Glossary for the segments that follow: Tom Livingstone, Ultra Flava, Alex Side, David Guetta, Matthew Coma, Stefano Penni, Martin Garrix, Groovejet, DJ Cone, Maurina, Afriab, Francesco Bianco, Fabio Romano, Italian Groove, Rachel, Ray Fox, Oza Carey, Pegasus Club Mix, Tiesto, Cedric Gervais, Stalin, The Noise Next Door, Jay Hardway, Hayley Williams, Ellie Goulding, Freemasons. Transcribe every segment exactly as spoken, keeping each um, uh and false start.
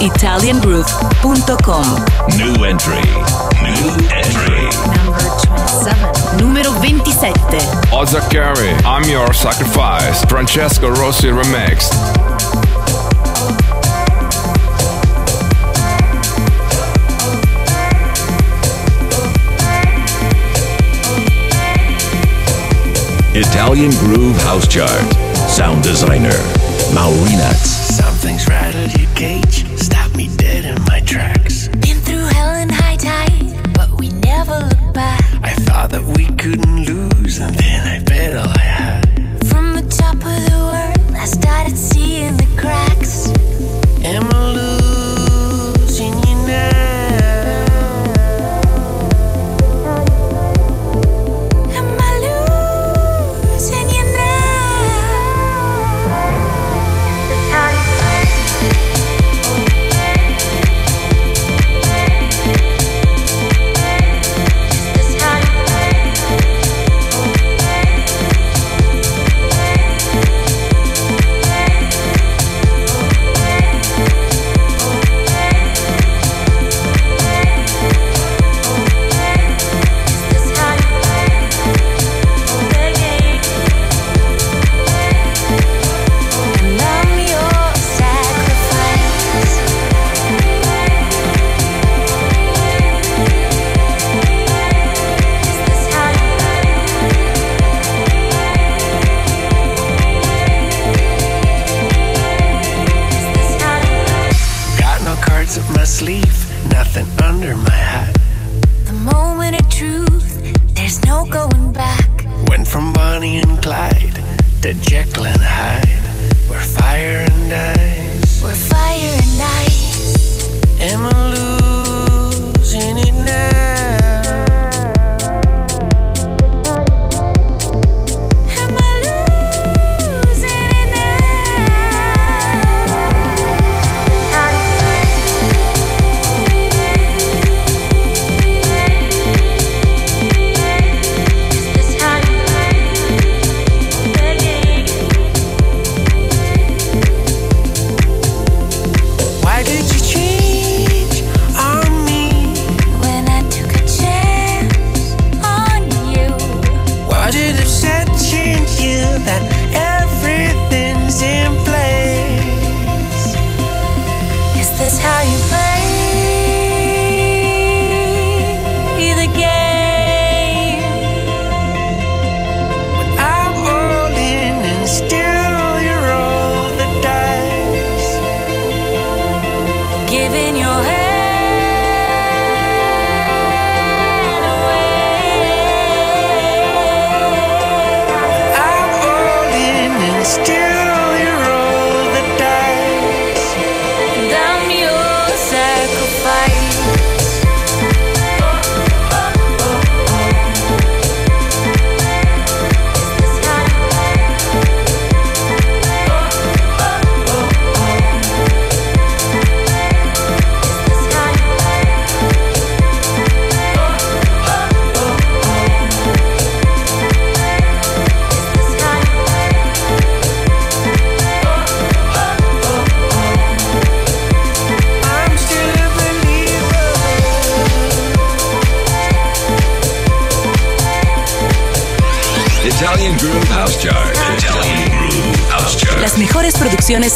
Italian Groove punto com. New entry, new entry. Number twenty-seven. Numero ventisette. Oza Carey, I'm Your Sacrifice, Francesco Rossi Remix. Italian Groove House Chart. Sound designer, Maurina. Something's right out of your cage, stop me dead in my tracks. Been through hell and high tide, but we never look back. I thought that we couldn't lose, and then I bet all I had. From the top of the world, I started seeing the cracks. Am I losing you now?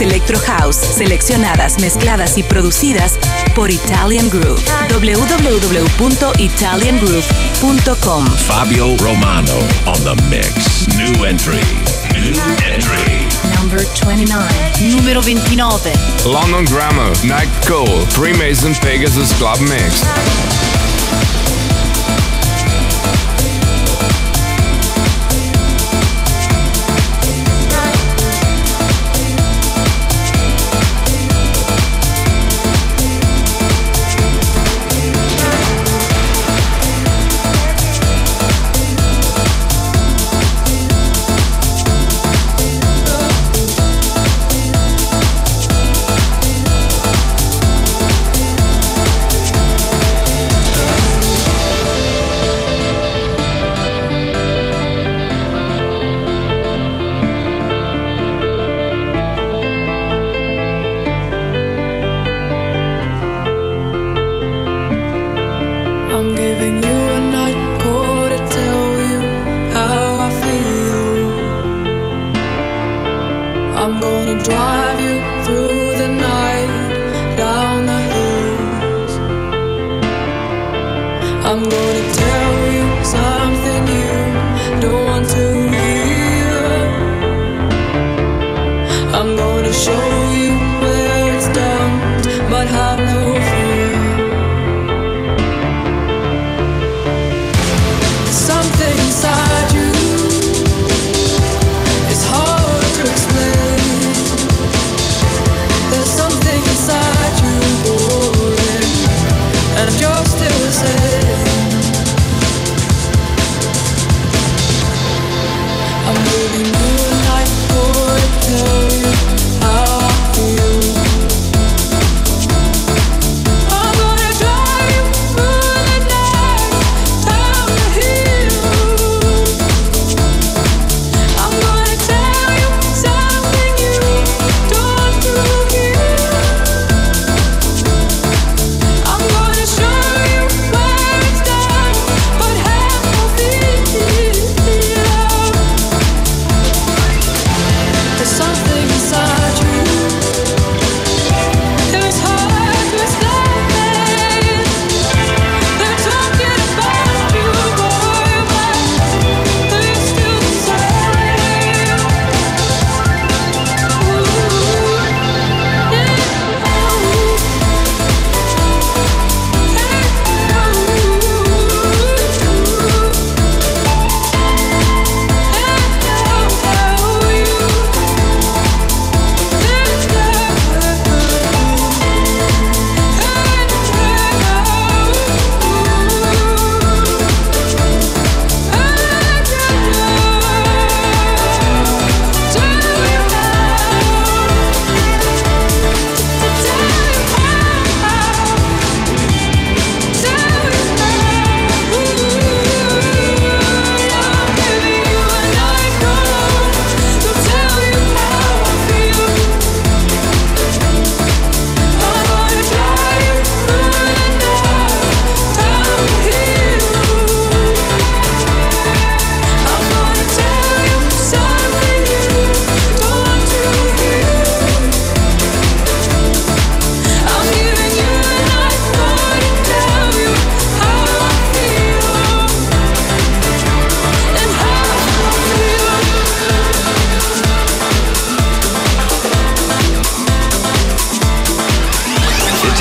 Electro House, seleccionadas, mezcladas y producidas por Italian Groove. w w w punto italian groove punto com. Fabio Romano on the mix. New entry. New entry. Number twenty-nine. Numero ventinove. London Grammar, Night Cole, Freemasons, Pegasus Club Mix. I'm gonna tell you something you don't want to hear.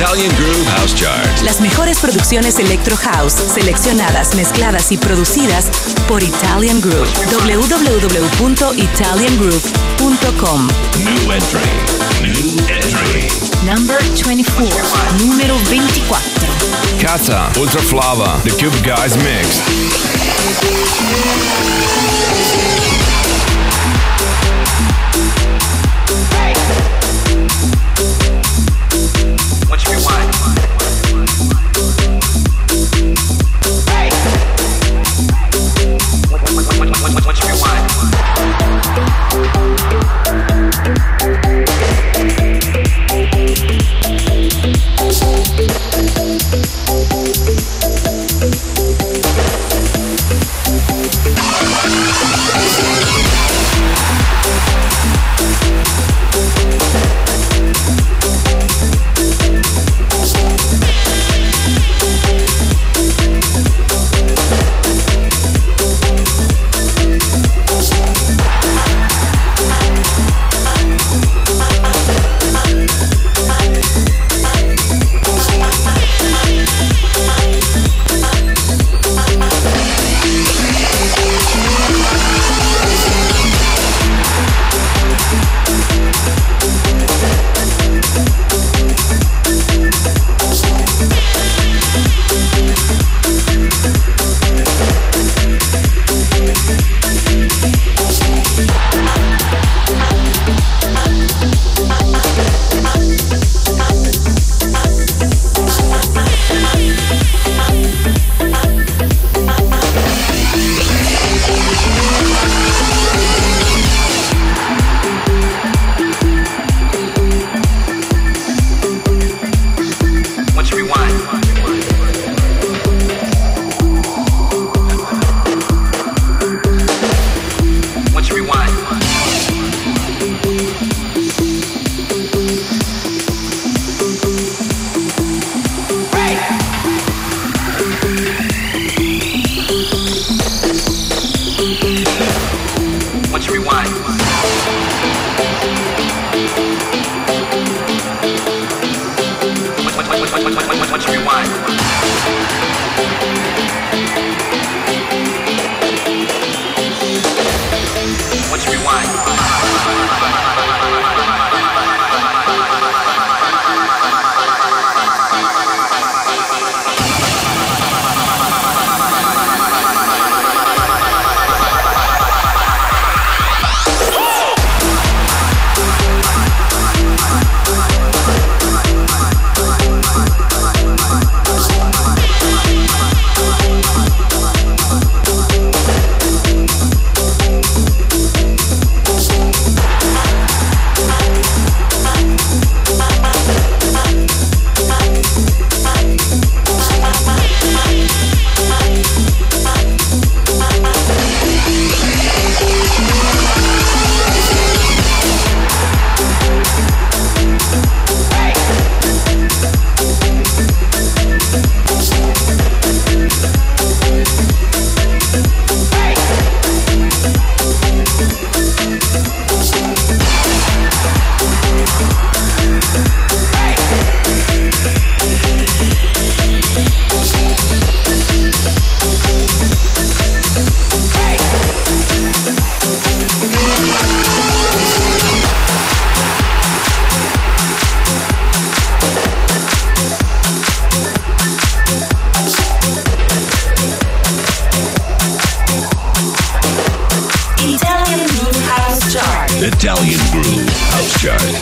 Italian Groove House Chart. Las mejores producciones Electro House, seleccionadas, mezcladas y producidas por Italian Groove. w w w punto italian groove punto com. New entry. New entry. Number veinticuatro. Número veinticuatro. Kata, Ultra Flava, The Cube Guys Mix.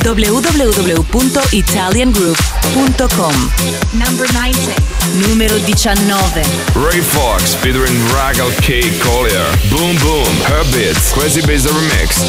w w w punto italian groove punto com. Number diecinueve. Numero dieciannove. Ray Fox featuring Raggle Kate Collier. Boom Boom, Her Beats, Crazy Bass Remix.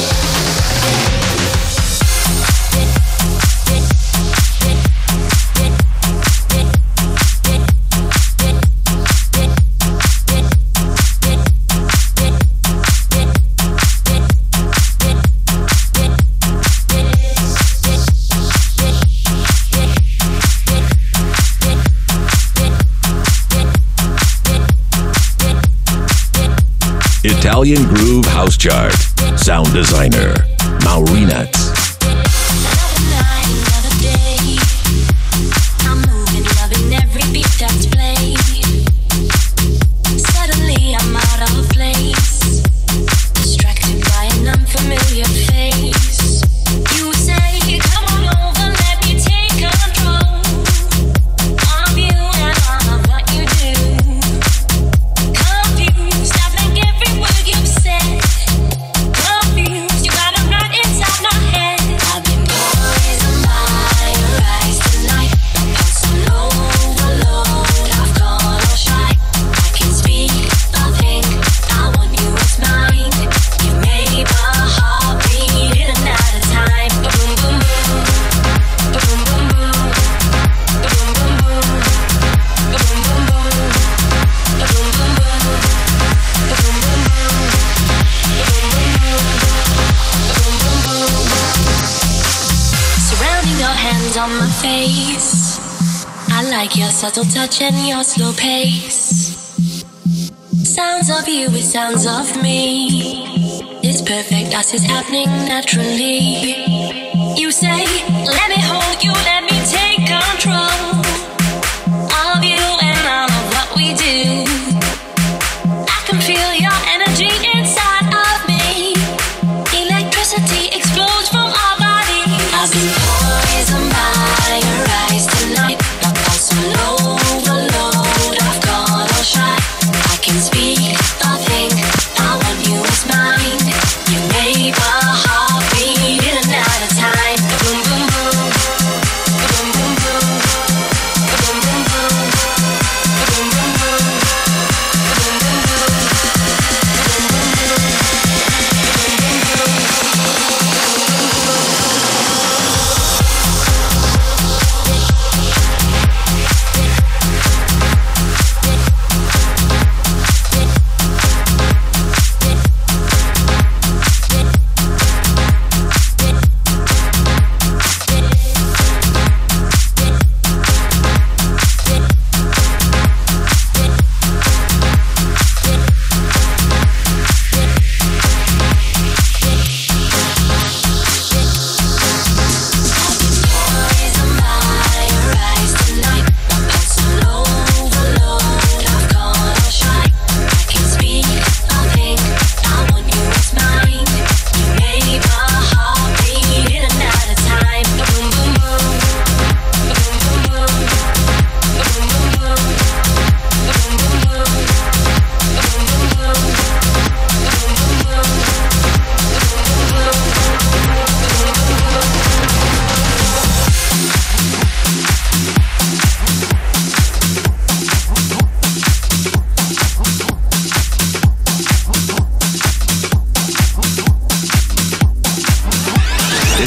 Italian Groove House Chart. Sound designer, Maurina. Another night, another day. I'm face. I like your subtle touch and your slow pace. Sounds of you with sounds of me. It's perfect, us is happening naturally. You say, let me hold you, let me take control of you and all of what we do. I can feel your energy inside of me. Electricity explodes from our bodies. I've been poisoned by your eyes tonight. My thoughts will overload, I've gone all shy. I can speak, I think, I want you as mine. You may buy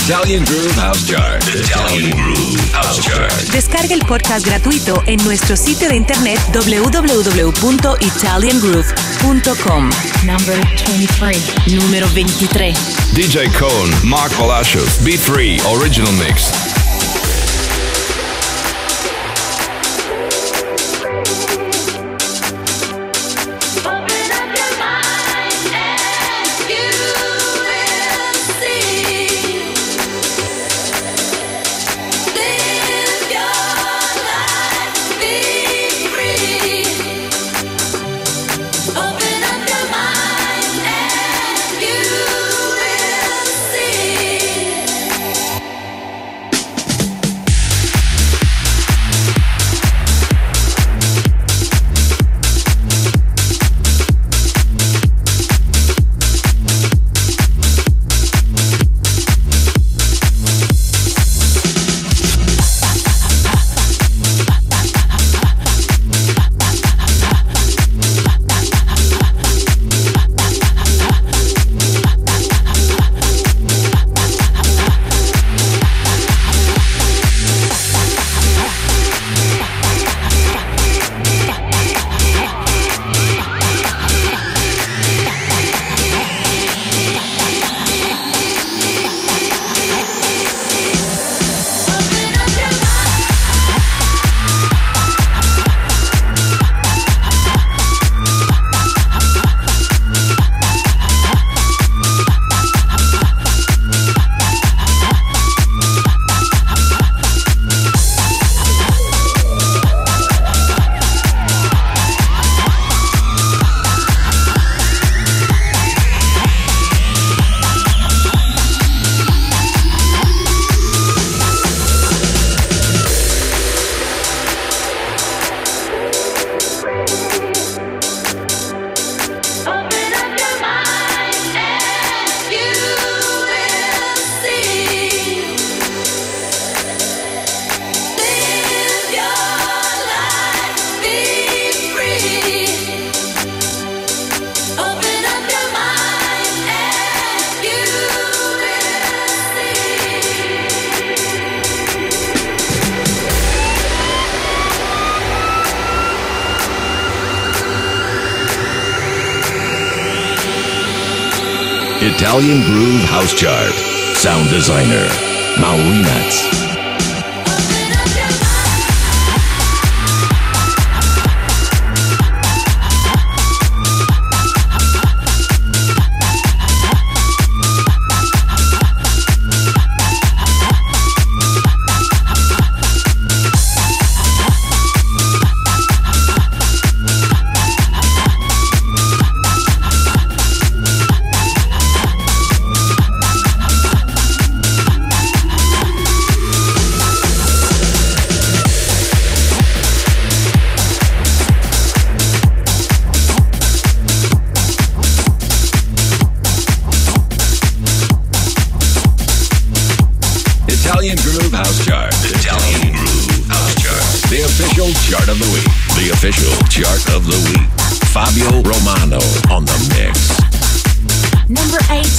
Italian Groove House Chart. Italian Groove House Chart. Descarga el podcast gratuito en nuestro sitio de internet w w w punto italian groove punto com. Number twenty-three. Número veintitrés. D J Cone, Mark Balashoff, Be Free, Original Mix. Italian Groove House Chart. Sound designer, Maurina. official chart of the week. The official chart of the week. Fabio Romano on the mix. Number eight.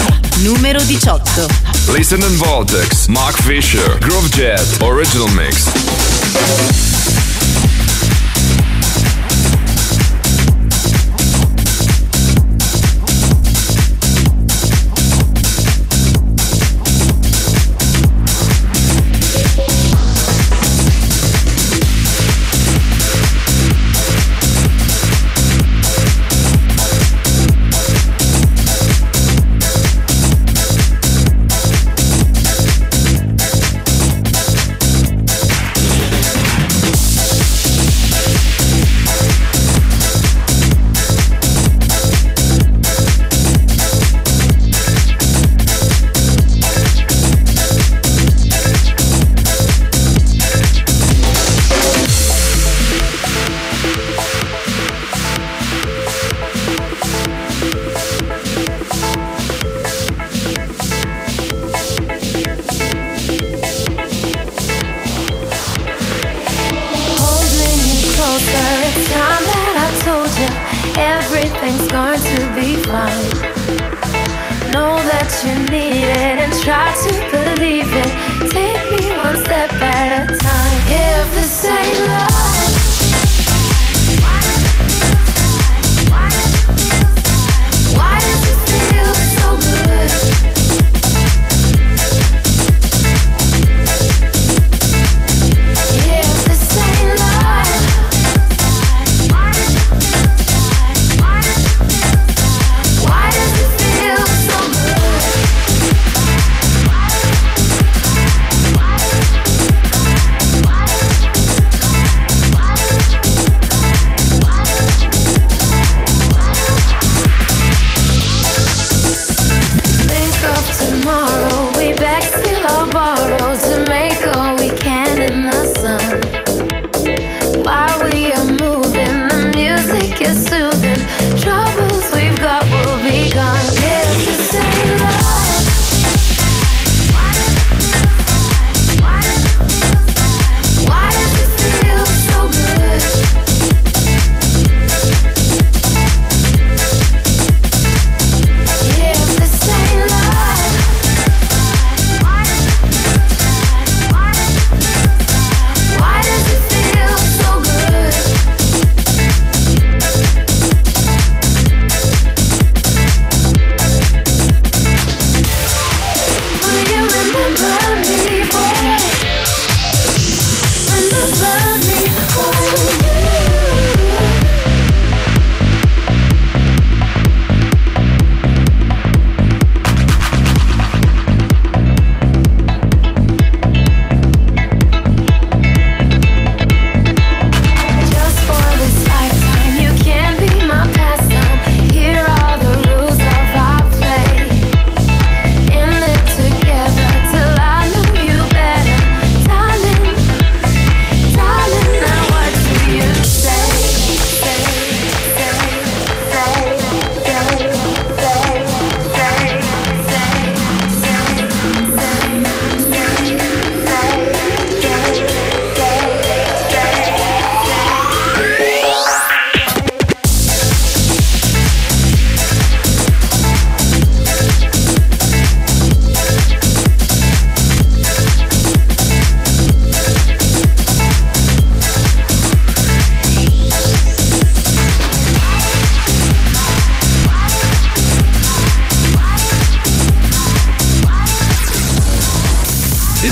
Numero diciotto. Listen and Voltex, Mark Fisher, Groovejet, Original Mix.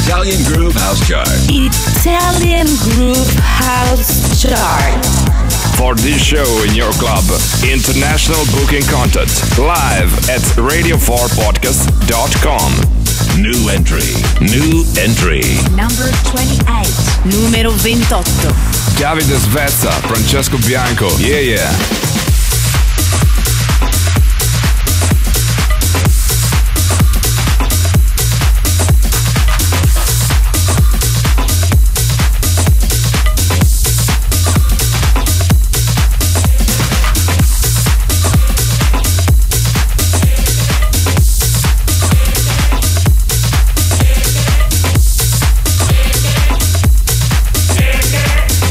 Italian Groove House Chart. Italian Groove House Chart. For this show in your club, international booking contact live at radio four podcast dot com. New entry. New entry. Number twenty-eight. Numero ventotto. Davide Svezza, Francesco Bianco. Yeah, yeah.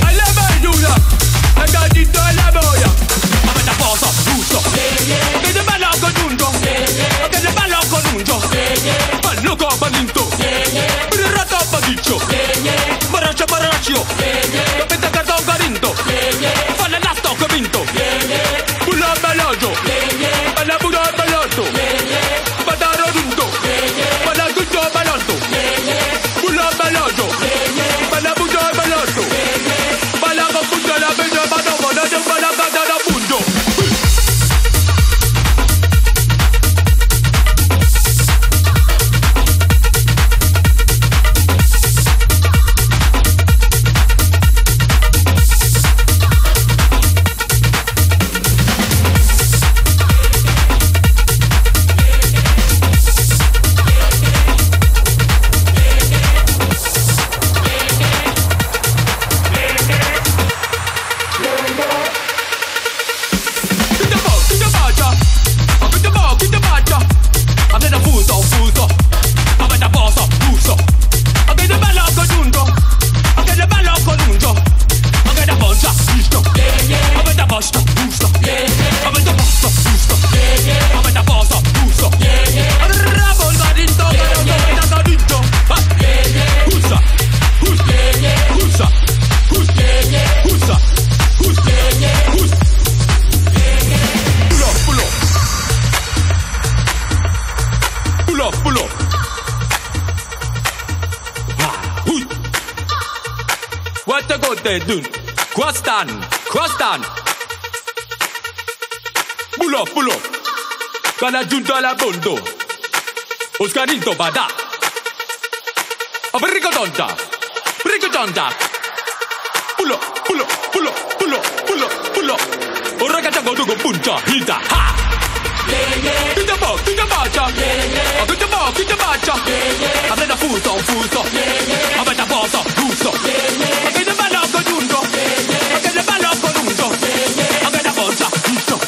I love it! vinto, capite che sono garinto, a fare l'atto che vinto, pula veloce, alla pura veloce, badaro vinto, bada tutto veloce, pula veloce, bada pura veloce, bada con tutta la vita, bada con la bada badaro punto. Oscarito bada, abrigo donda, abrigo donda, pulo, pulo, pulo, pulo, pulo, pulo, o ragazza con tuo punta, hita, ha, tu te bo, tu te bacia, tu te bo, tu te bacia, avete fuso, fuso, avete posto, fuso, avete bello congiunto, avete bello congiunto, avete forza, fuso.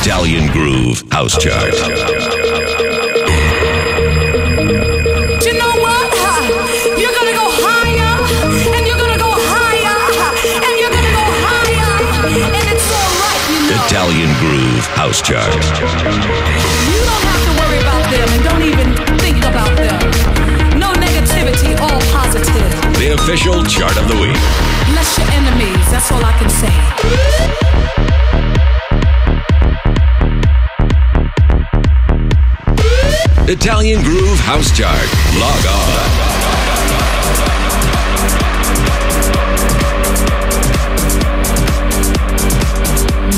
Italian Groove House Chart. You know what? You're gonna go higher, and you're gonna go higher, and you're gonna go higher, and it's alright, you know. Italian Groove House Chart. You don't have to worry about them, and don't even think about them. No negativity, all positive. The official chart of the week. Bless your enemies, that's all I can say. Italian Groove House Chart. Log on.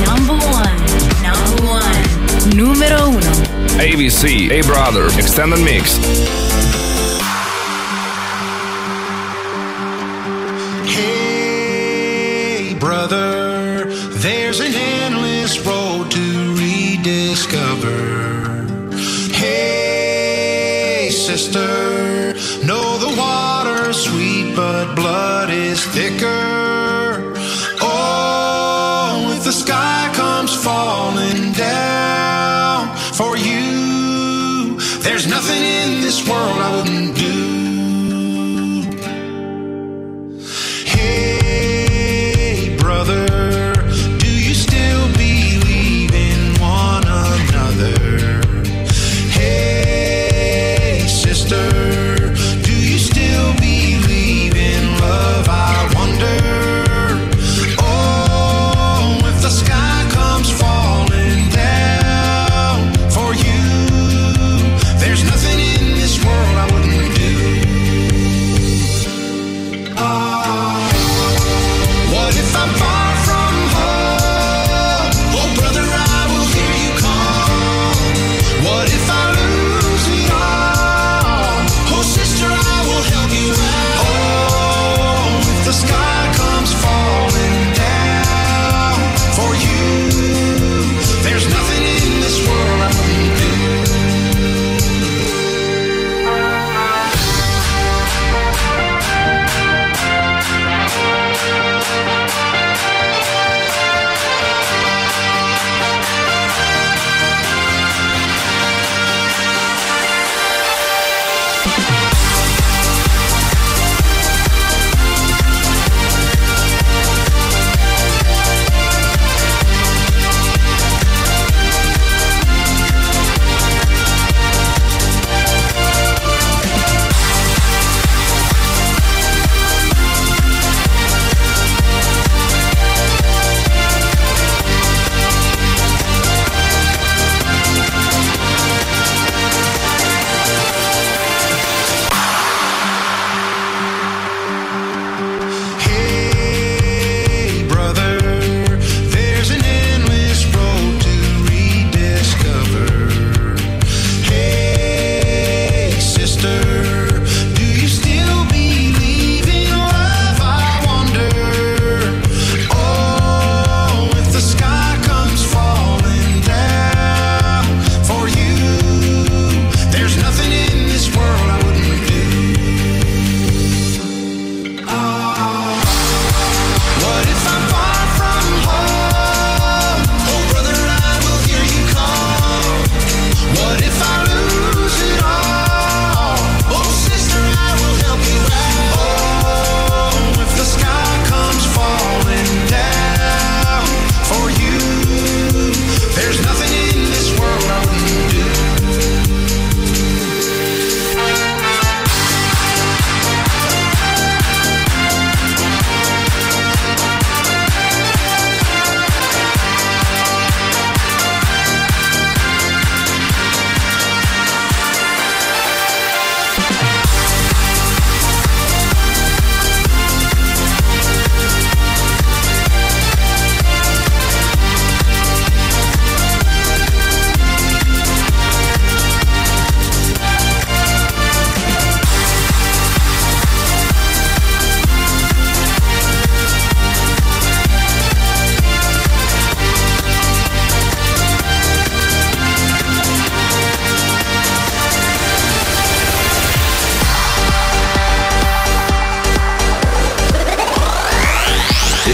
Number one. Number one. Numero uno. A B C, A Brother, Extended Mix. Hey, brother, there's an endless road to rediscover. Sister, know the water's sweet, but blood is thicker. Oh, if the sky comes falling down for you, there's nothing in this world I wouldn't do. Hey, brother. Wonder, oh, if the sky comes falling down.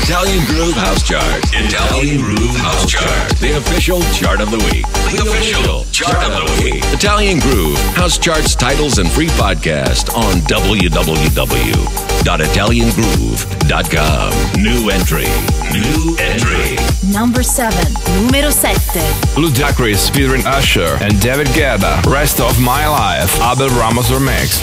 Italian Groove House Chart. Italian Groove House Chart. The official chart of the week. The official chart of the week. Italian Groove House Charts, titles, and free podcast on w w w dot italian groove dot com. New entry. New entry. Number seven. Numero sette. Ludacris featuring Usher and David Guetta. Rest of My Life. Abel Ramos Remix.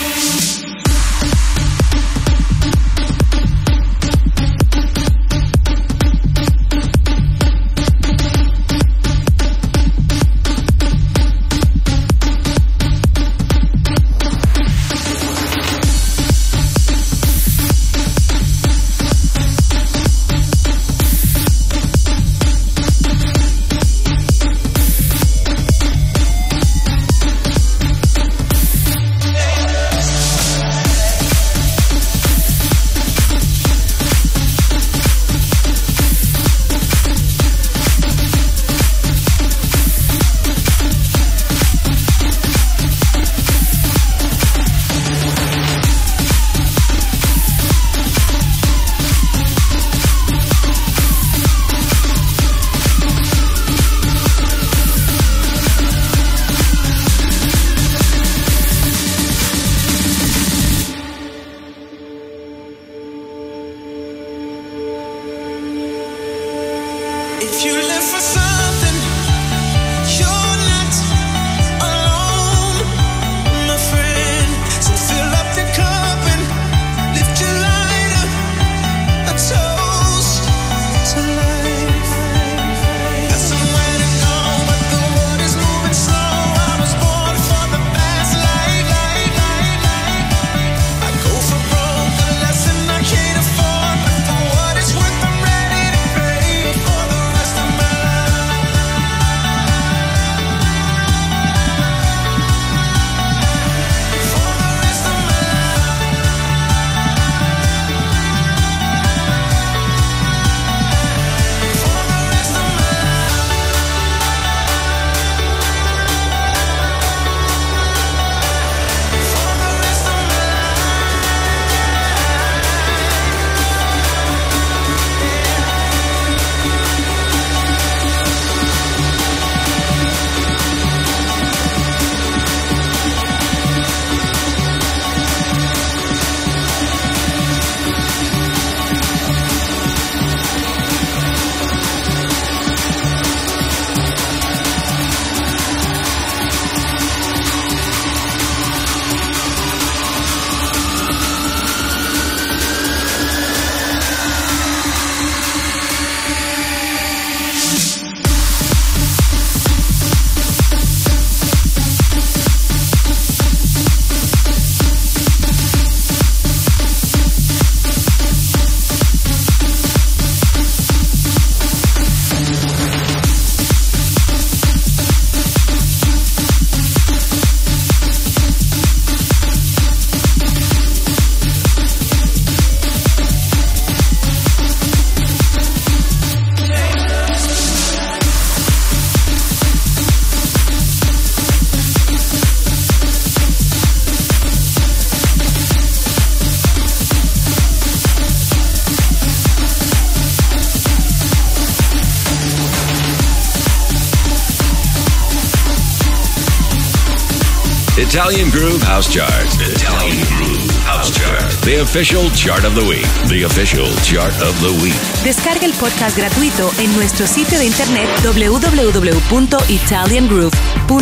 Italian Groove House Chart. Italian Groove House Club Chart, the official chart of the week. The official chart of the week. Descarga el podcast gratuito en nuestro sitio de internet w w w dot italian groove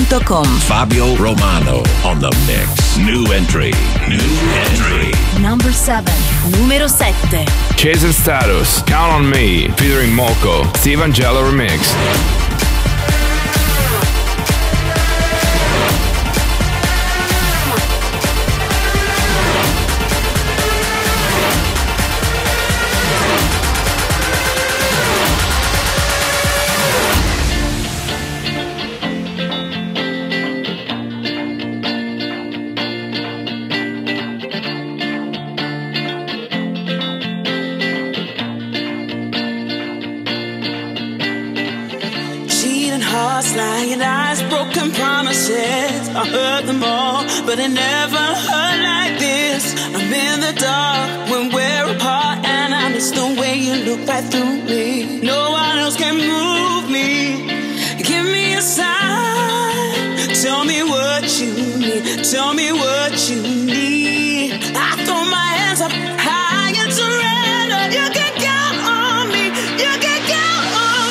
dot com. Fabio Romano on the mix. New entry. New entry. Number seven. Numero sette. Chase and Status, Count on Me, featuring Moco, Steve Angelo remix. But it never hurt like this. I'm in the dark when we're apart, and I miss the way you look right through me. No one else can move me. Give me a sign. Tell me what you need. Tell me what you need. I throw my hands up high and surrender. You can count on me. You can count on me.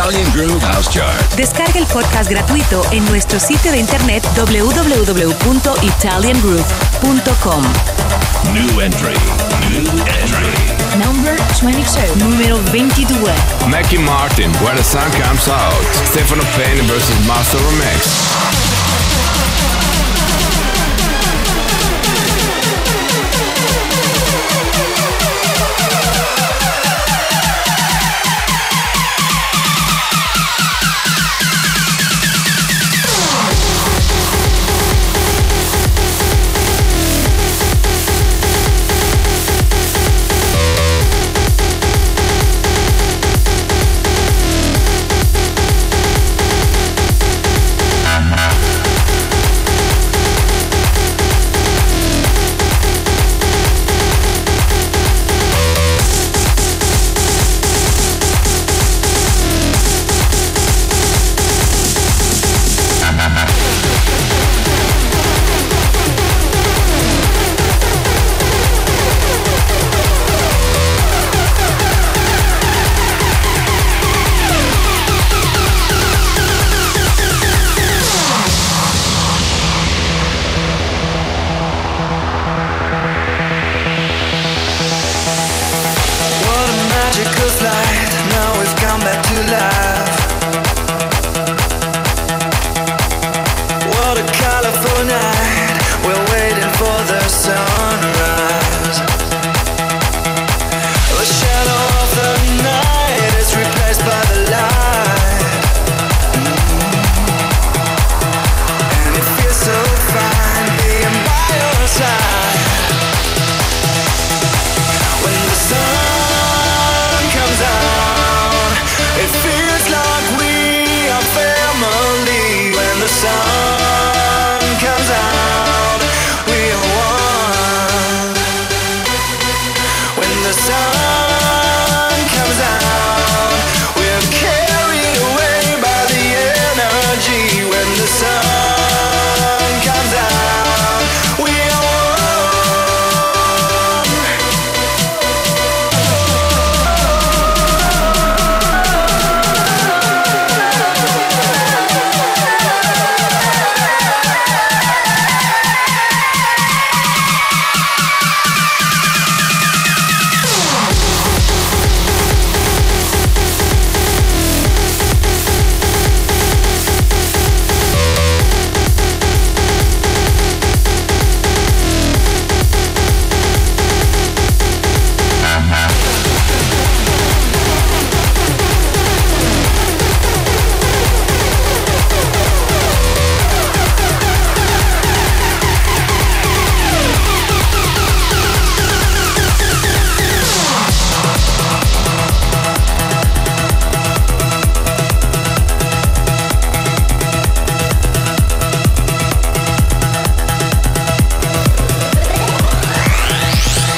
Italian Groove House Chart. Descarga el podcast gratuito en nuestro sitio de internet w w w dot italian groove dot com. New entry. New entry. Number twenty-two. Numero veintidue. Mackie Martin, Where the Sun Comes Out. Stefano Penni versus Master Remix. magical slide, now we've come back to life. What a colorful night, we're waiting for the sunrise. The shadow of the night is replaced by the light. Mm-hmm. And it feels so fine being by your side. When the sun comes out, it feels like we are family. When the sun comes out, we are one. When the sun comes out, we're carried away by the energy. When the sun comes out, we are one.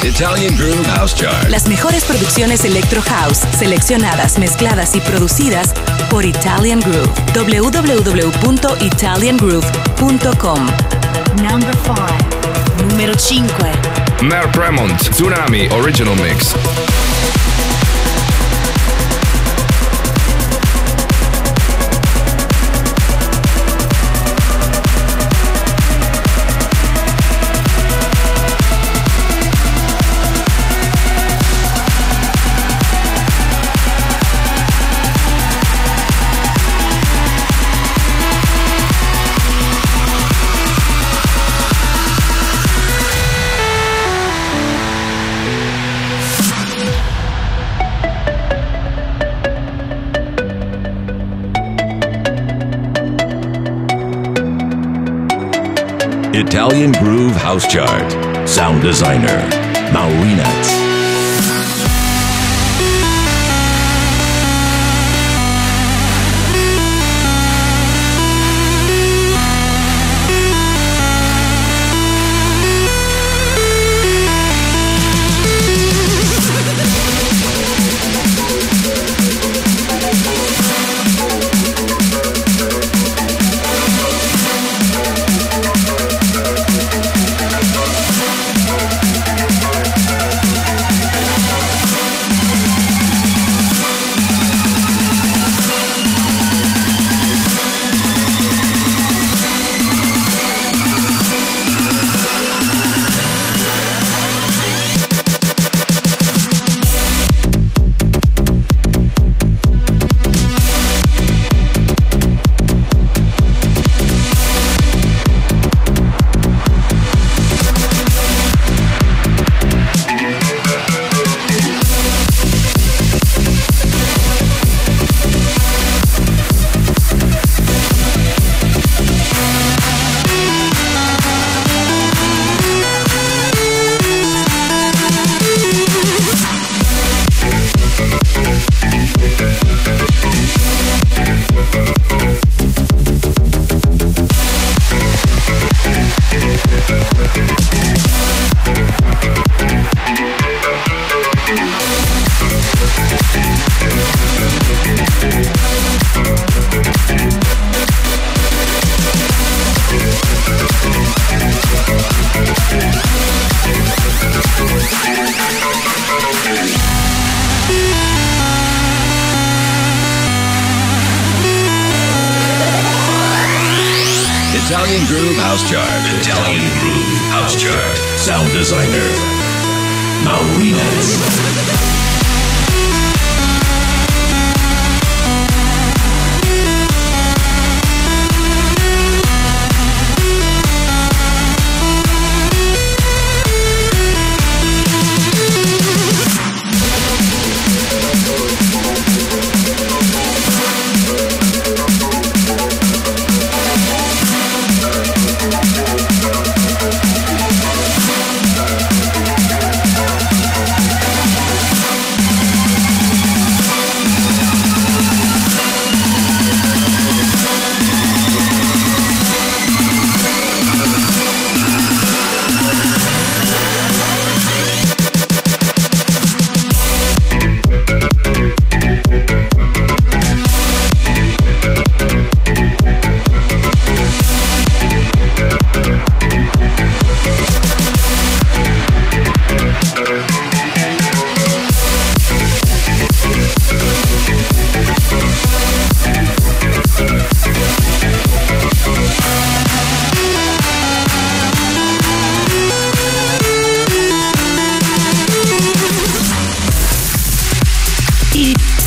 Italian Groove House Chart. Las mejores producciones Electro House, seleccionadas, mezcladas y producidas por Italian Groove. w w w punto italian groove punto com. Number five. Número cinco. Mer Premont, Tsunami Original Mix. Italian Groove House Chart. Sound designer, Maurina. Italian Groove House Chart. Italian Groove House Chart. Sound designer, Maurina.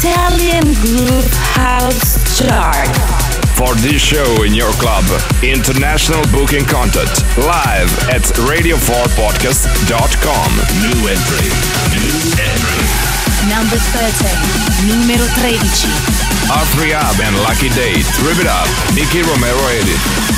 Italian Groove House Chart. For this show in your club, international booking contact live at radio four podcast dot com. New entry. New entry. Number thirteen. Numero tredici. Afriab and Lucky Day. Rip it up. Nicky Romero edit.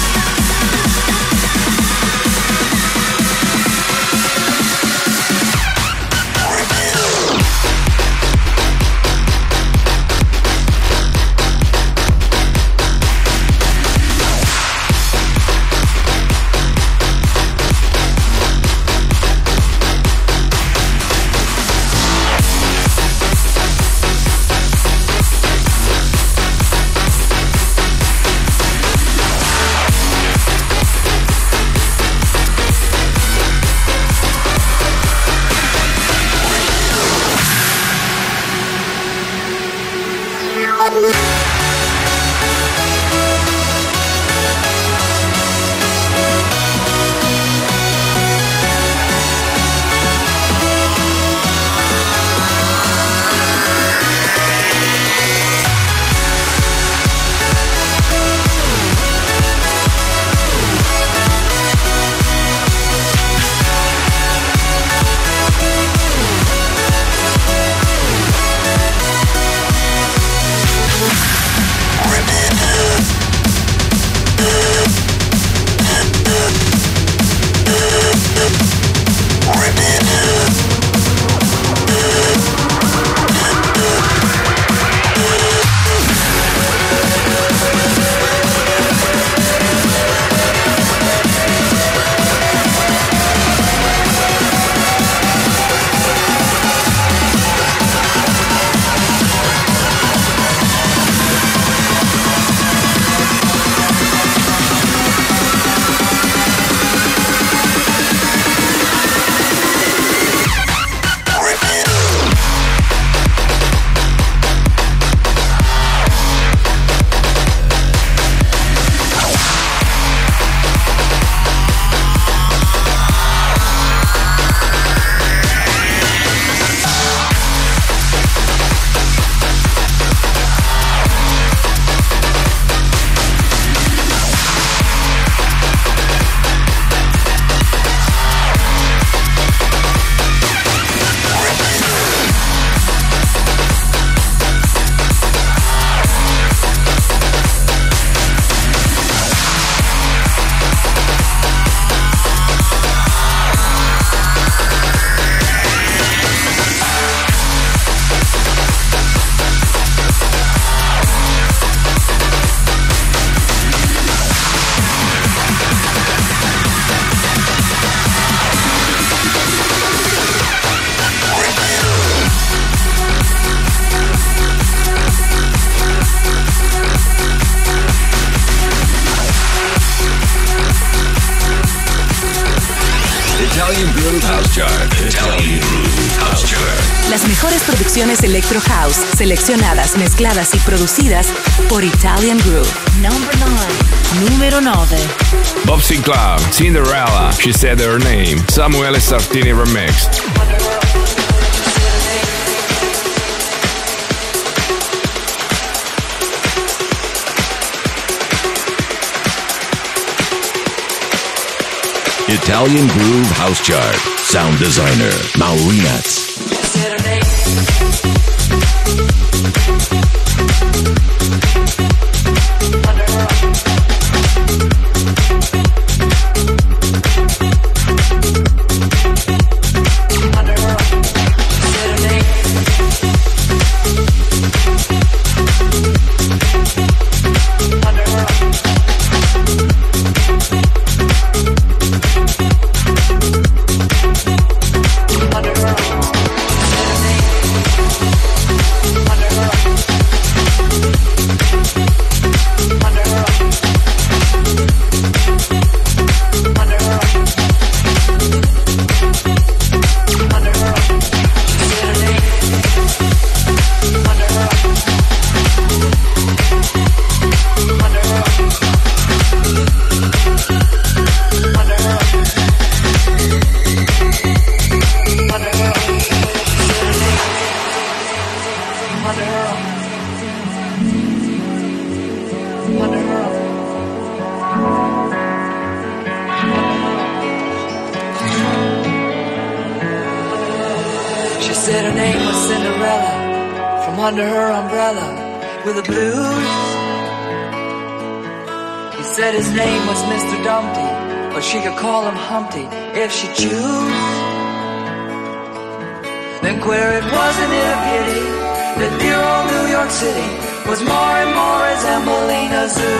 Electro House, seleccionadas, mezcladas y producidas por Italian Groove. Number nine. Número nove. Bob Sinclar, Cinderella, She Said Her Name, Samuele Sartini Remix. Italian Groove House Chart. Sound designer, Maurina. She said her name was Cinderella, from under her umbrella with the blues. He said his name was Mister Dumpty, but she could call him Humpty if she choose. Then queer it wasn't it a pity that dear old New York City was more and more resembling a zoo.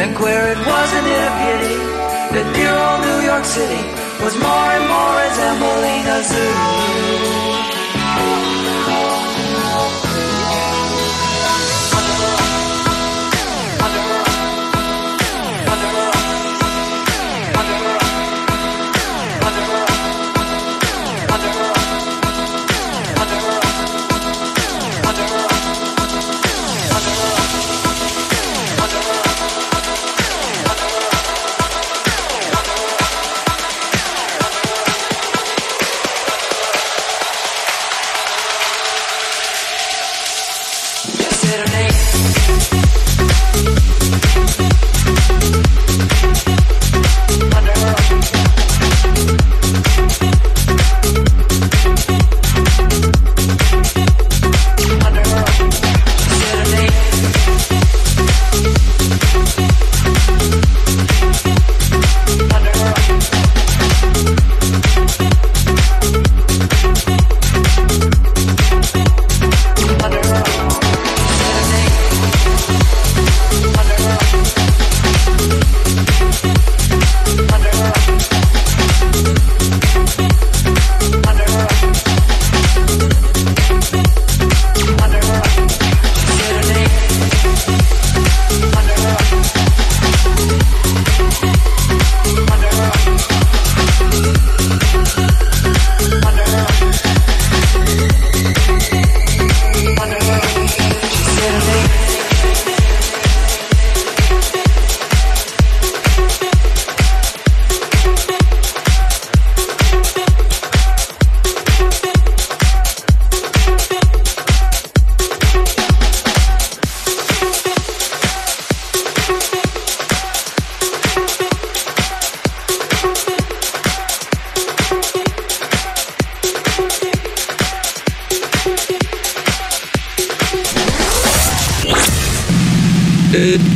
Then queer it wasn't it a pity that dear old New York City was more and more resembling a zoo.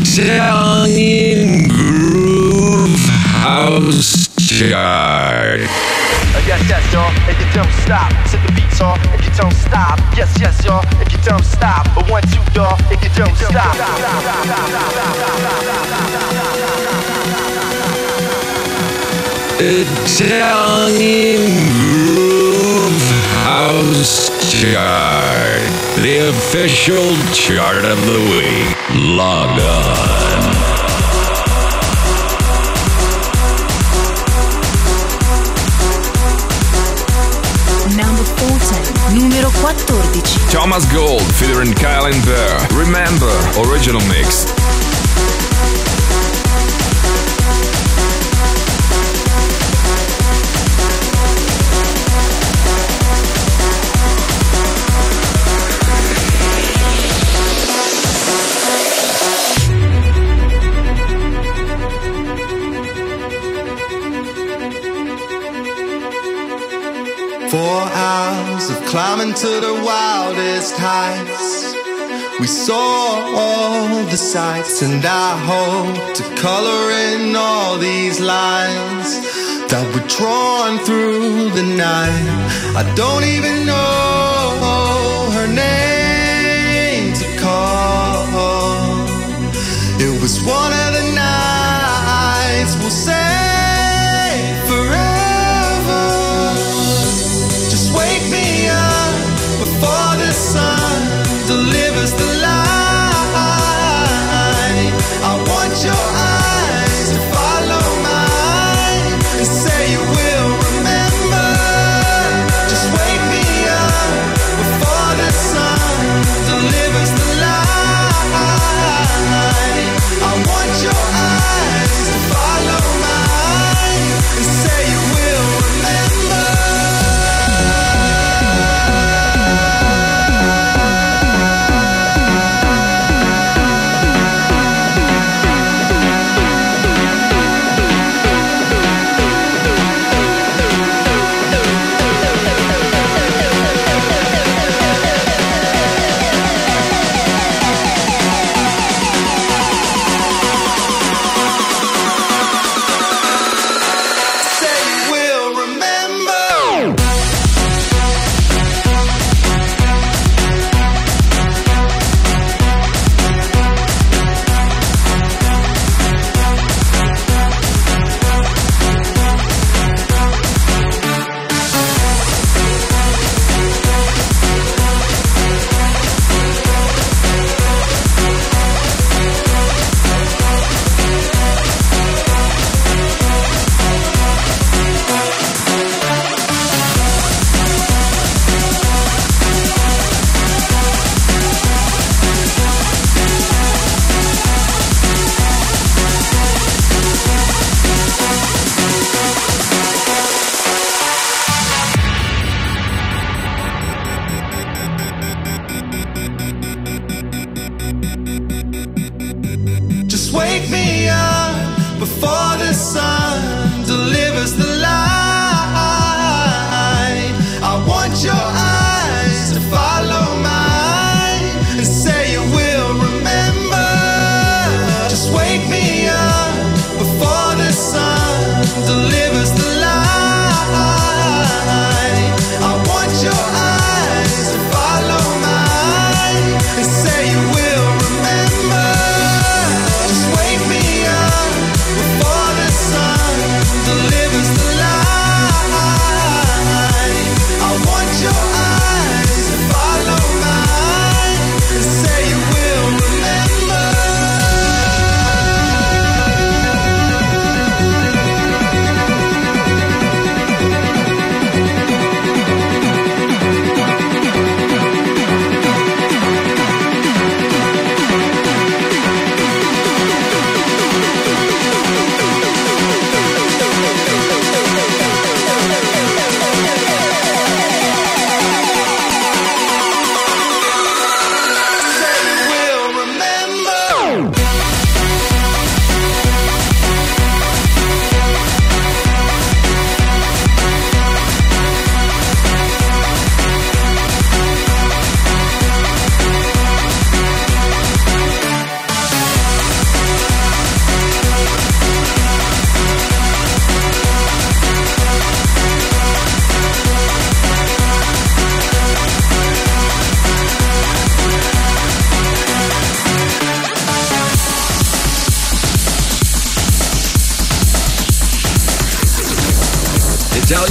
Italian Groove House Chart. Yes, yes, y'all, if you don't stop, set the beats on, if you don't stop. Yes, yes, y'all, if you don't stop. But one, two, y'all, if you don't stop. Italian Groove House Chart, the official chart of the week. Log on. Number fourteen, numero quattordici. Thomas Gold featuring Kyle and Bear. Remember, original mix. Four hours of climbing to the wildest heights. We saw all the sights, and I hope to color in all these lines that were drawn through the night. I don't even know her name to call. It was one of the nights we'll say. Just wake me up.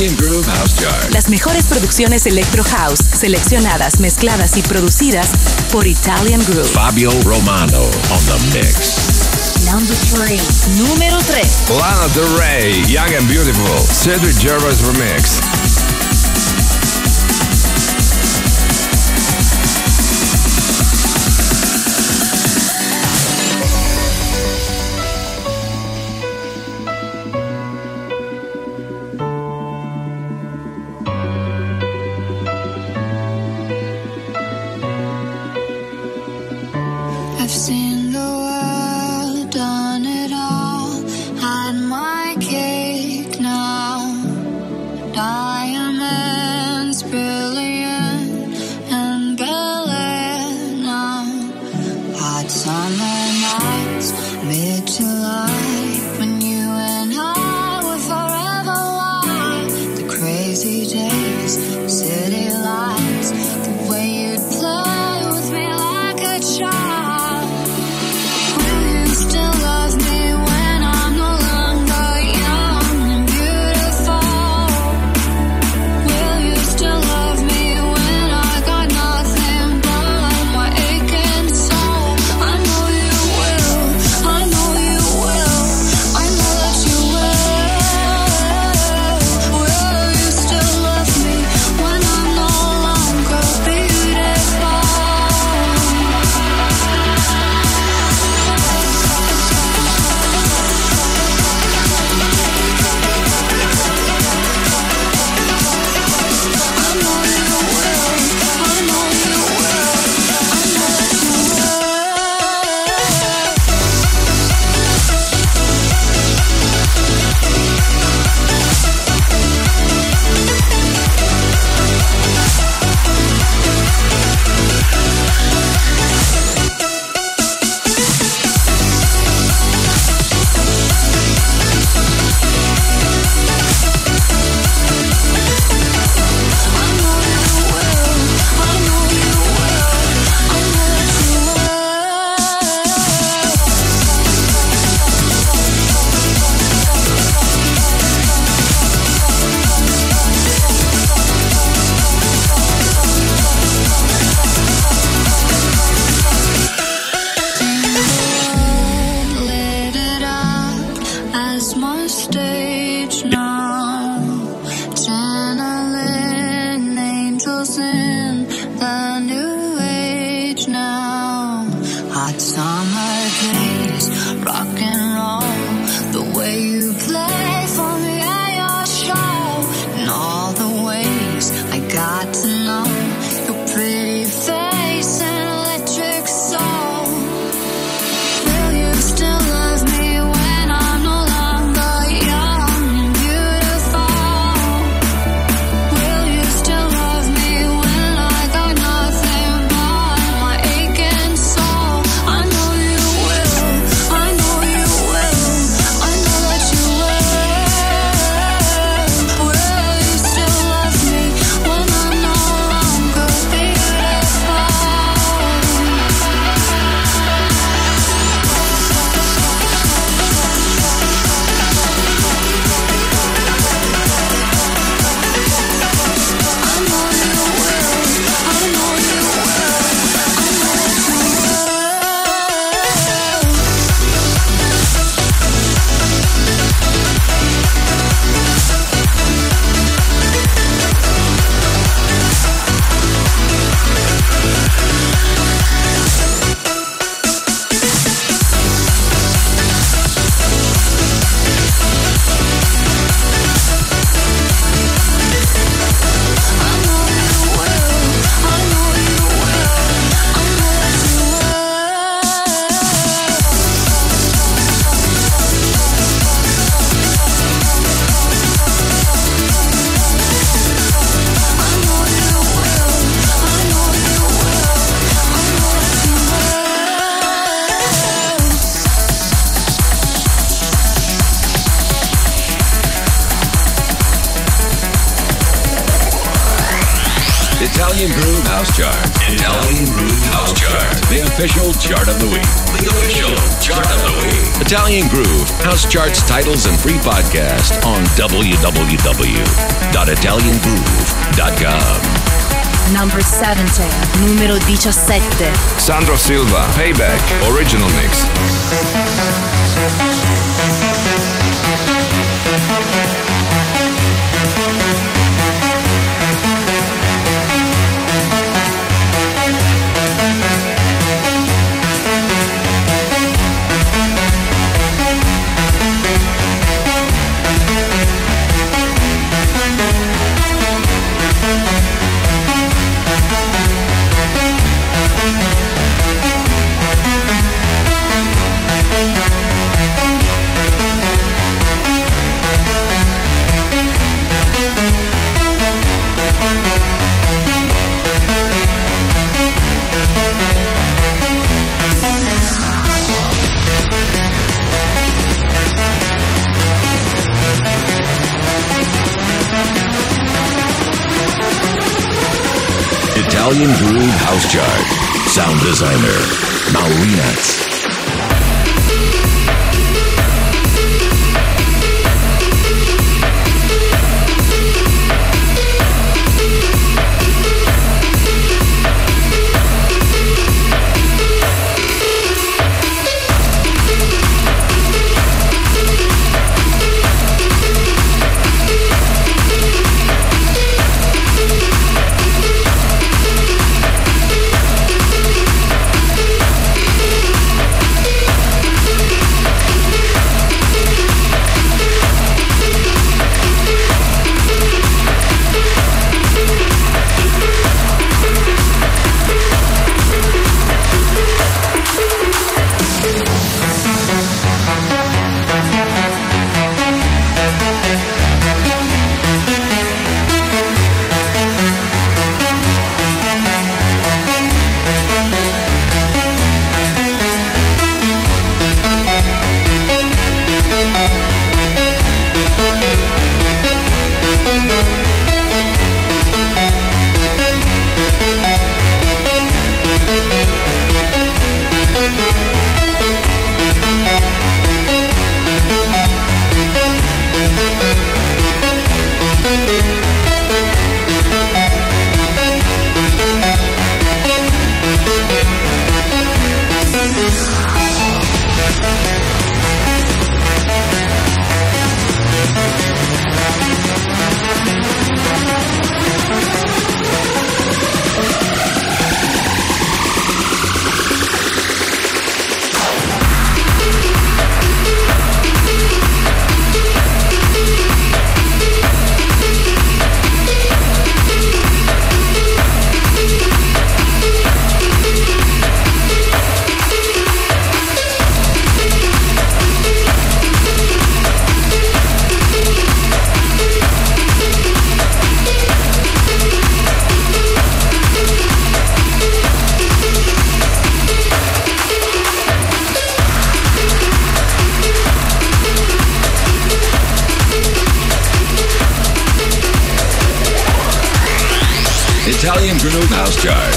Italian Groove House Chart. Las mejores producciones Electro House, seleccionadas, mezcladas y producidas por Italian Groove. Fabio Romano on the mix. Number three. Número tres. Lana Del Rey, Young and Beautiful, Cedric Gervais Remix. Italian Groove House Chart. Italian Groove House Chart. The official chart of the week. The official chart of the week. Italian Groove House Charts, titles, and free podcast on w w w dot italian groove dot com. Number seventeen, numero diciassette. Sandro Silva, Payback, Original Mix. Italian Groove House Chart. Sound designer, Maurina.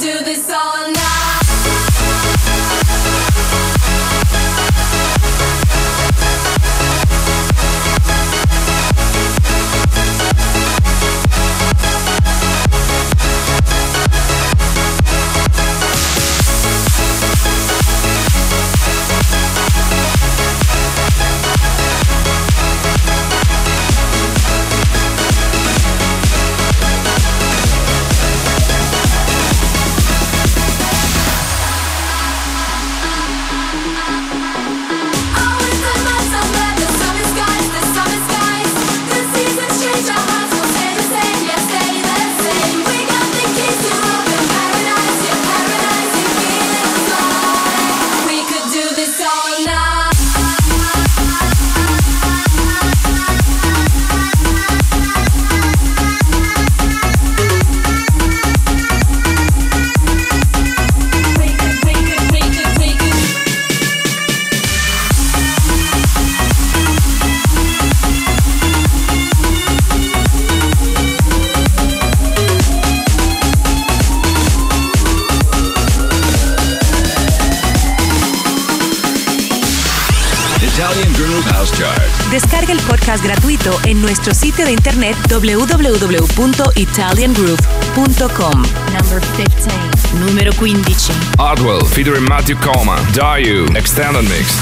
Do this all night. podcast gratuito en nuestro sitio de internet w w w punto italian groove punto com. Number fifteen. Numero quindici. Hardwell featuring Matthew Coma, Dayu, Extended Mix.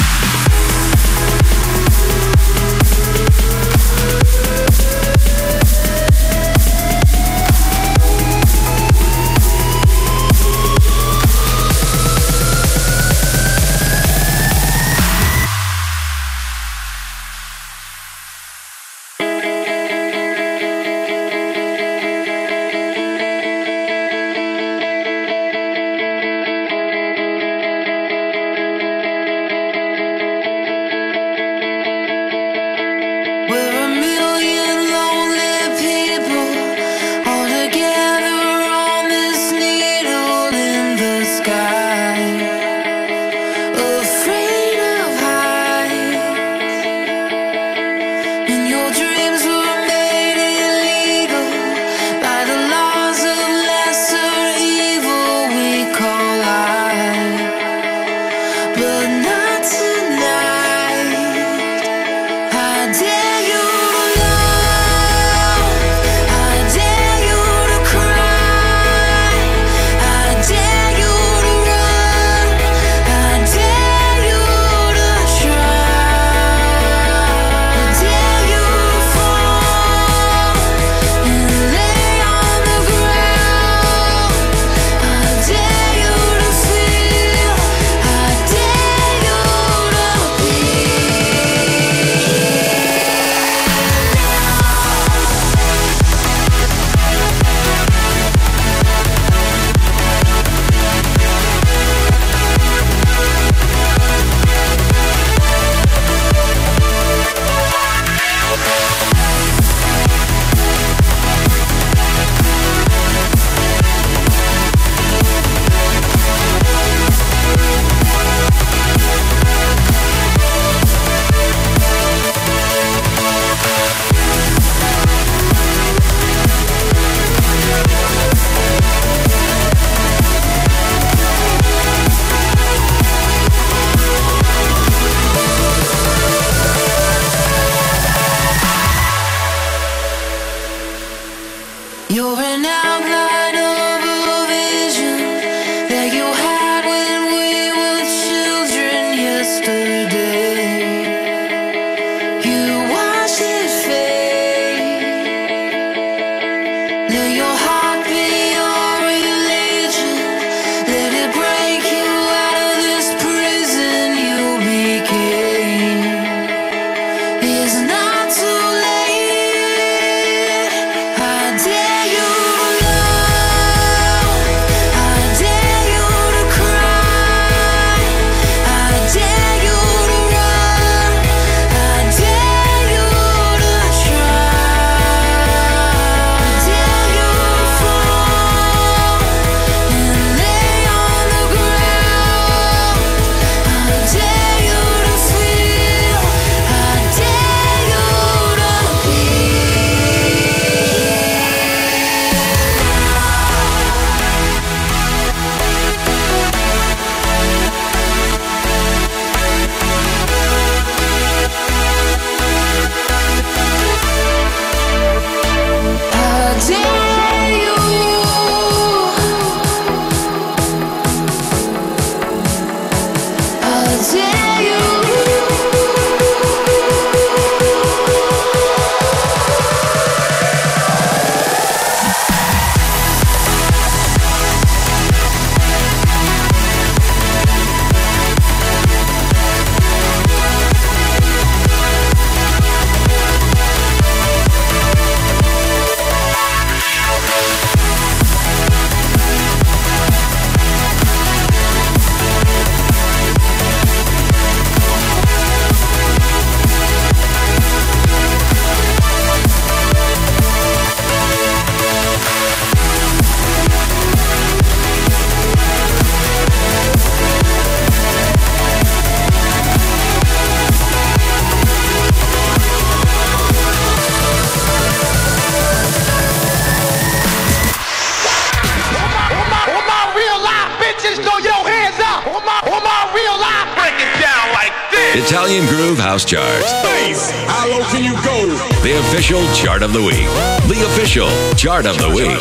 Italian Groove House Chart. Space. How low can you go? The official chart of the week. The official chart of the week.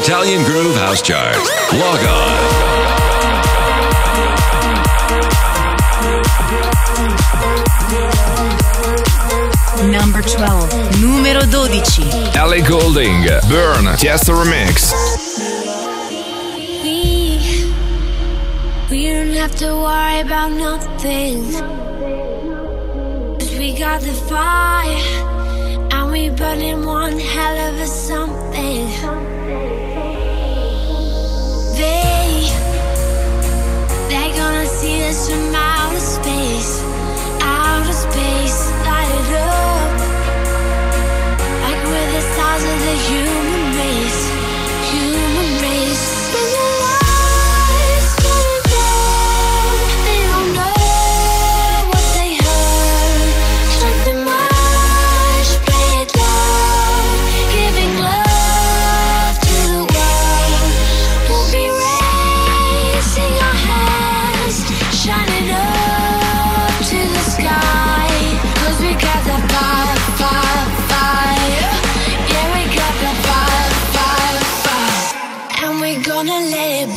Italian Groove House Chart. Log on. Number twelve, numero dodici. Ellie Goulding, Burn, Tiesto Remix. We, we don't have to worry about nothing. Cause we got the fire, and we burning one hell of a something. They, they're gonna see us from outer space. Outer space, light it up. Like we're the stars of the human race. Human race. When the lights gonna down, they don't know what they heard. Strike the march, play it loud. Giving love to the world. We'll be raising our hands, shining up. We'll be right back.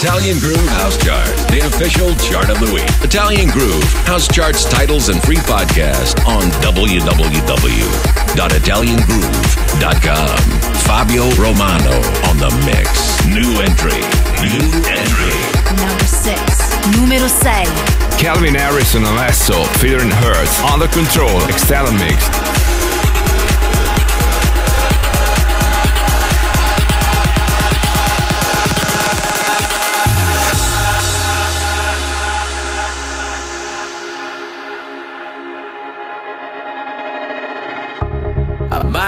Italian Groove House Chart, the official chart of the week. Italian Groove House Charts, titles, and free podcast on w w w dot italian groove dot com. Fabio Romano on the mix. New entry. New entry. Number six. Numero sei. Calvin Harris and Alesso featuring Hurts. Under Control. External mix. I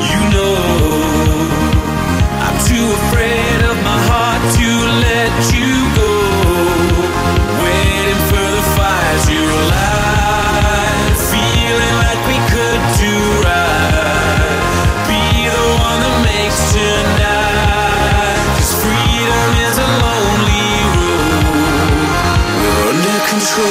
You know, I'm too afraid of my heart to let you go. Waiting for the fires you light, feeling like we could do right. Be the one that makes tonight. Control.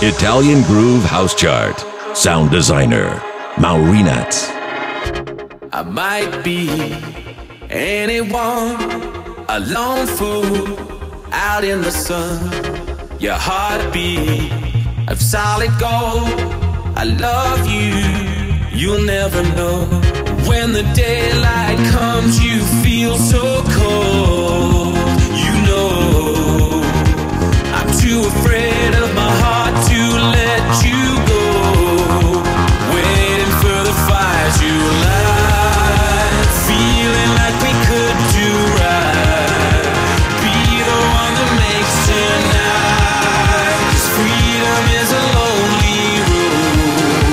Italian Groove House Chart. Sound designer, Maurina. I might be anyone, a lone fool out in the sun. Your heartbeat of solid gold. I love you, you'll never know. When the daylight comes, you feel so cold. You know, I'm too afraid of my heart to let you go. Waiting for the fires you light, feeling like we could do right. Be the one that makes tonight. 'Cause freedom is a lonely road.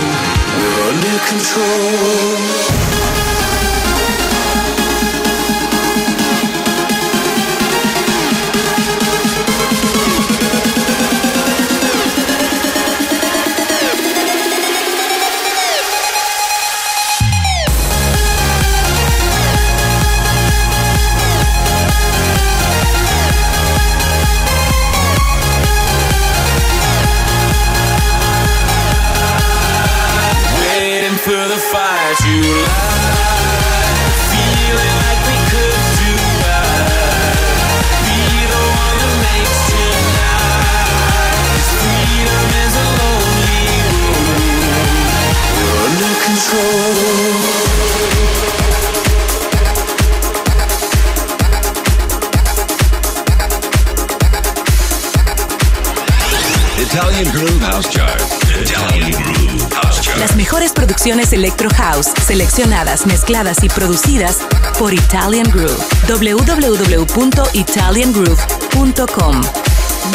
We're under control. Italian Groove House Chart. Italian Groove House Chart. Las mejores producciones Electro House, seleccionadas, mezcladas y producidas por Italian Groove. w w w punto italian groove punto com.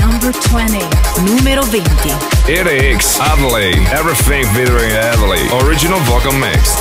Number twenty. Número veinte. R X Adley. Everything featuring Adley. Original vocal mix.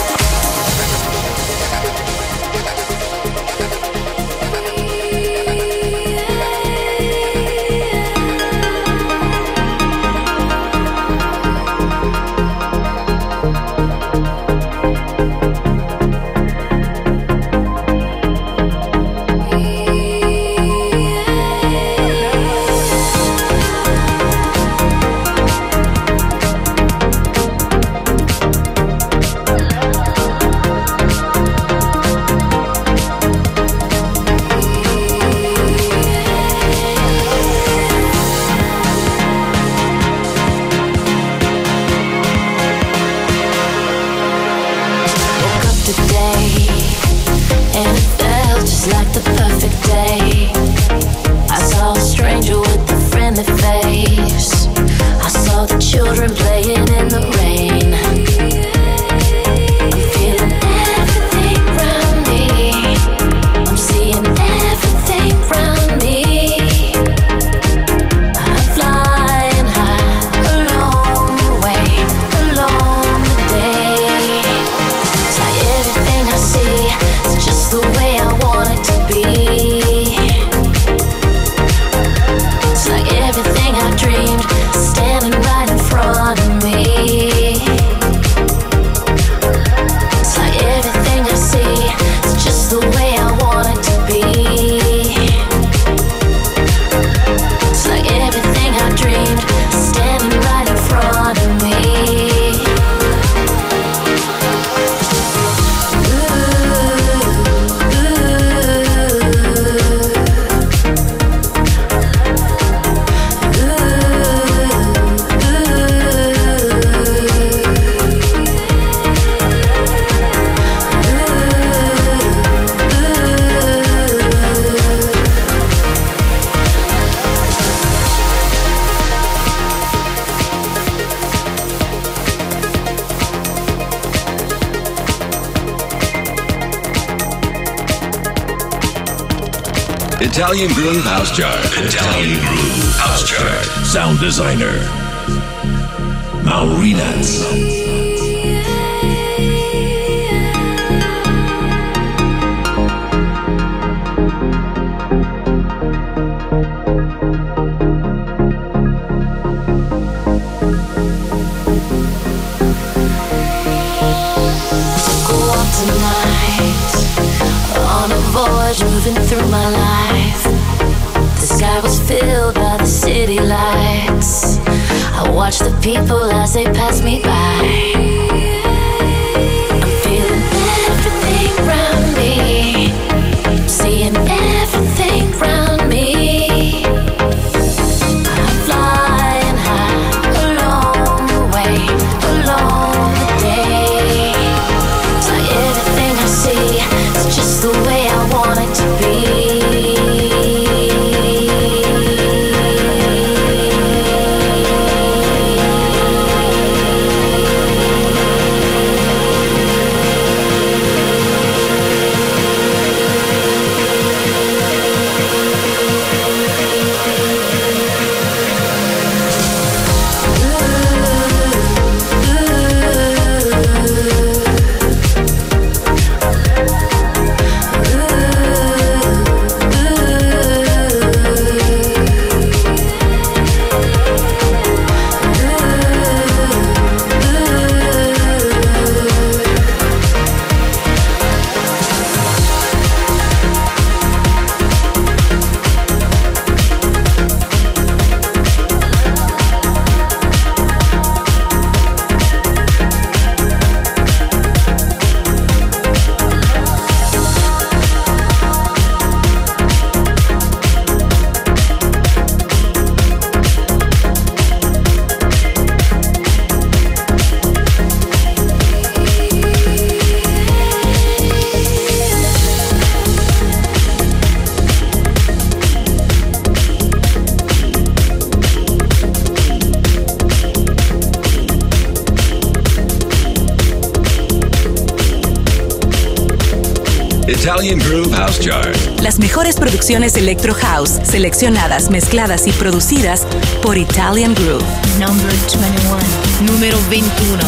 like the perfect day. I saw a stranger with a friendly face. I saw the children playing in the rain. I'm feeling everything round me. I'm seeing everything round me. Italian Groove House Chart. Italian Groove House Chart. Sound designer Maurina. Moving through my life, the sky was filled by the city lights. I watched the people as they passed me by. I'm feeling everything round me, I'm seeing everything round me. I'm flying high along the way, along the day. It's like everything I see, it's just the way I want it to Italian Groove House Chart. Las mejores producciones Electro House, seleccionadas, mezcladas y producidas por Italian Groove. Number twenty-one. Número veintiuno.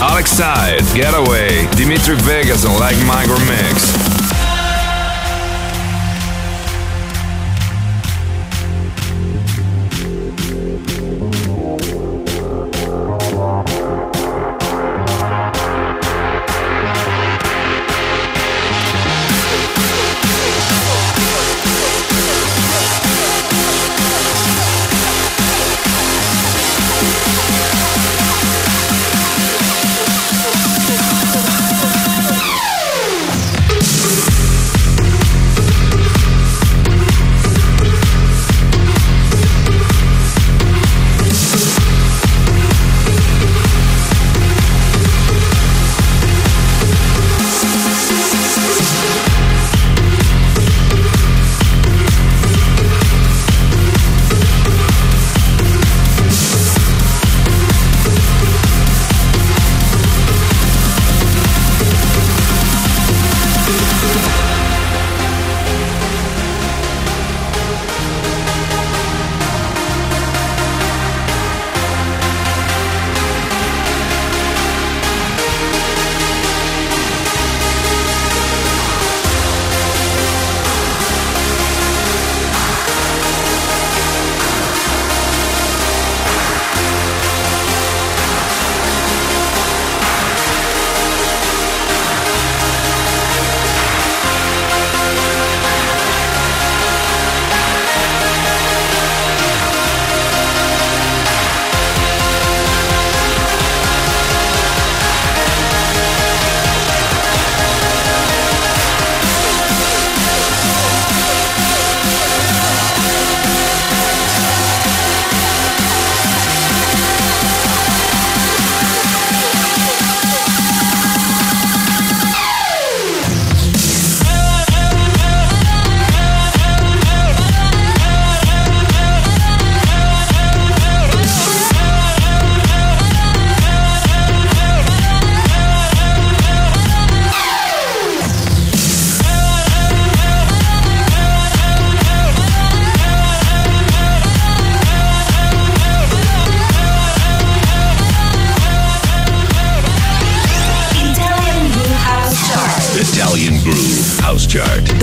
Alex Side, Getaway, Dimitri Vegas and Like Micro Mix.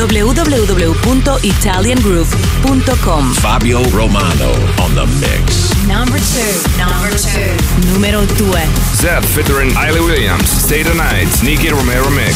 w w w punto italian groove punto com. Fabio Romano on the mix. Number two. Number two. Numero due. Zeb featuring Hayley Williams, Stay the Night, Nicky Romero mix.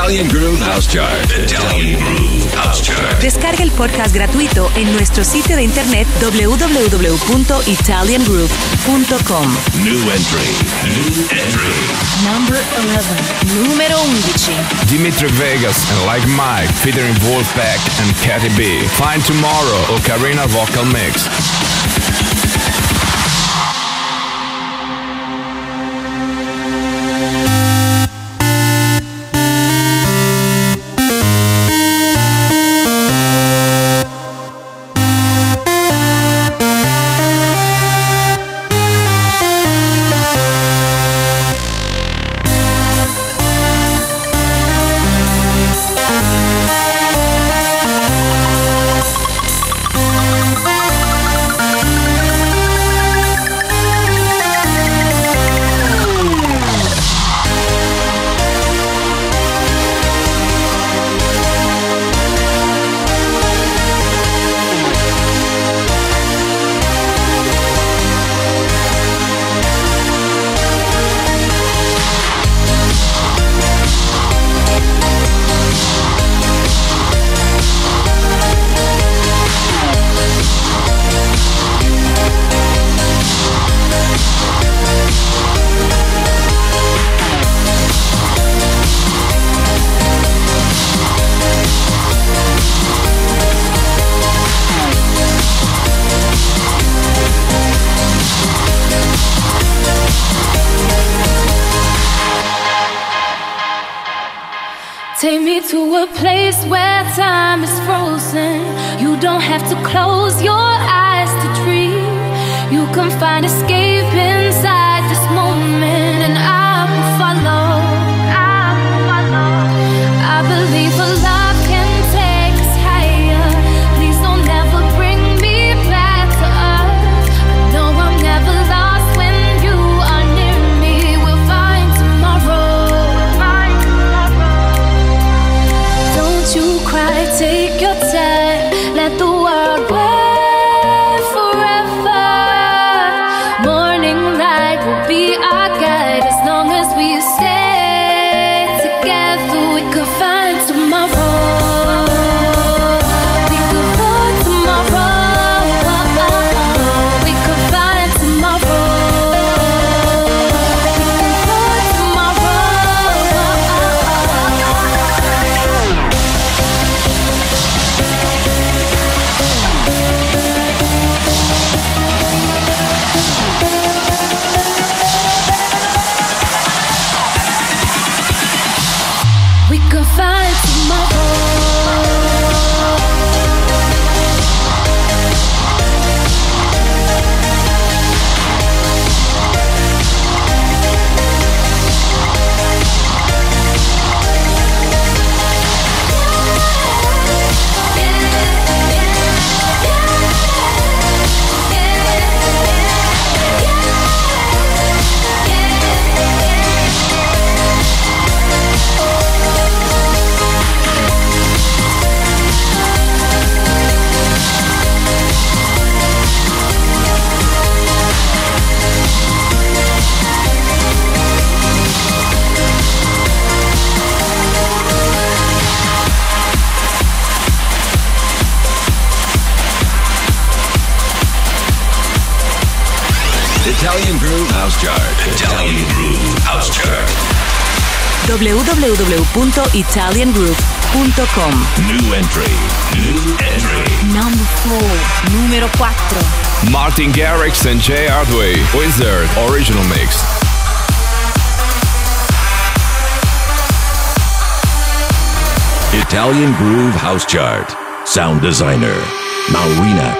Italian Groove House Chart. Italian Groove House Chart. Descarga el podcast gratuito en nuestro sitio de internet w w w punto italian groove punto com. New entry. New entry. Number eleven. Numero undici. Dimitri Vegas and Like Mike featuring Wolfpack and Katy B. Find Tomorrow, Ocarina vocal mix. Bye. Take me to a place where time is frozen. You don't have to close your eyes to dream. You can find escape inside this moment, and I will follow. I will follow. I believe a love can take us higher. Please don't ever bring me back to earth. I know I'm never lost when you are near me. We'll find tomorrow. Find tomorrow. Don't you cry, take your time. Let the world wait. Italian Groove House Chart. Italian Groove House Chart. w w w punto italian groove punto com. New entry. New entry. Number four. Numero quattro. Martin Garrix and Jay Hardway. Wizard. Original Mix. Italian Groove House Chart. Sound designer Maurina.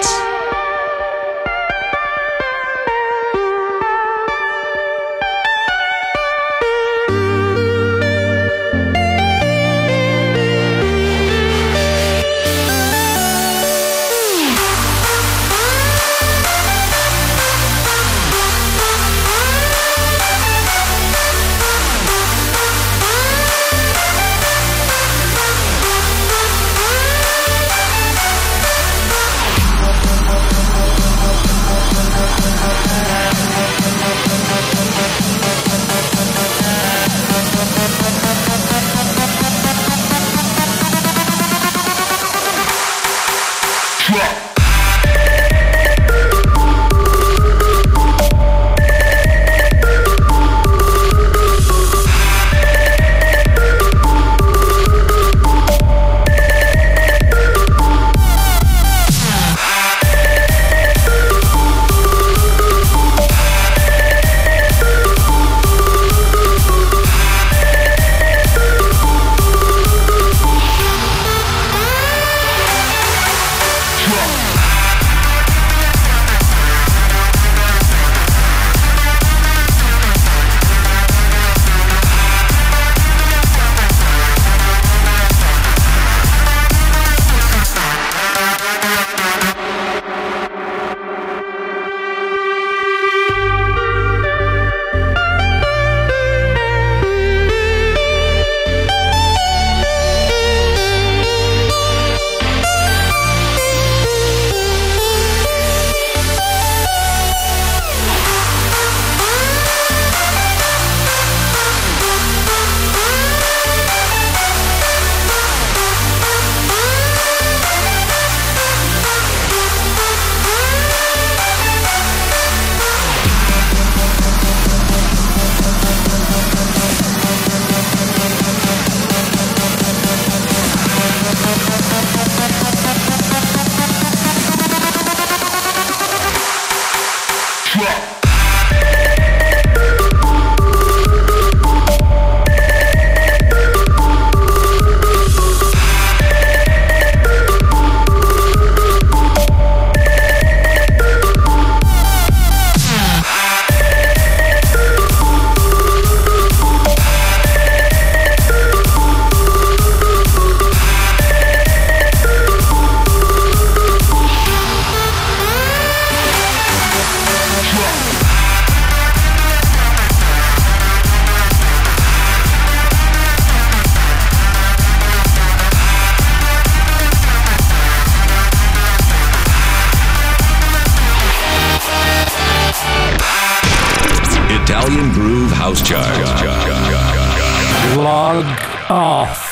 Italian Groove House Chart. Log off.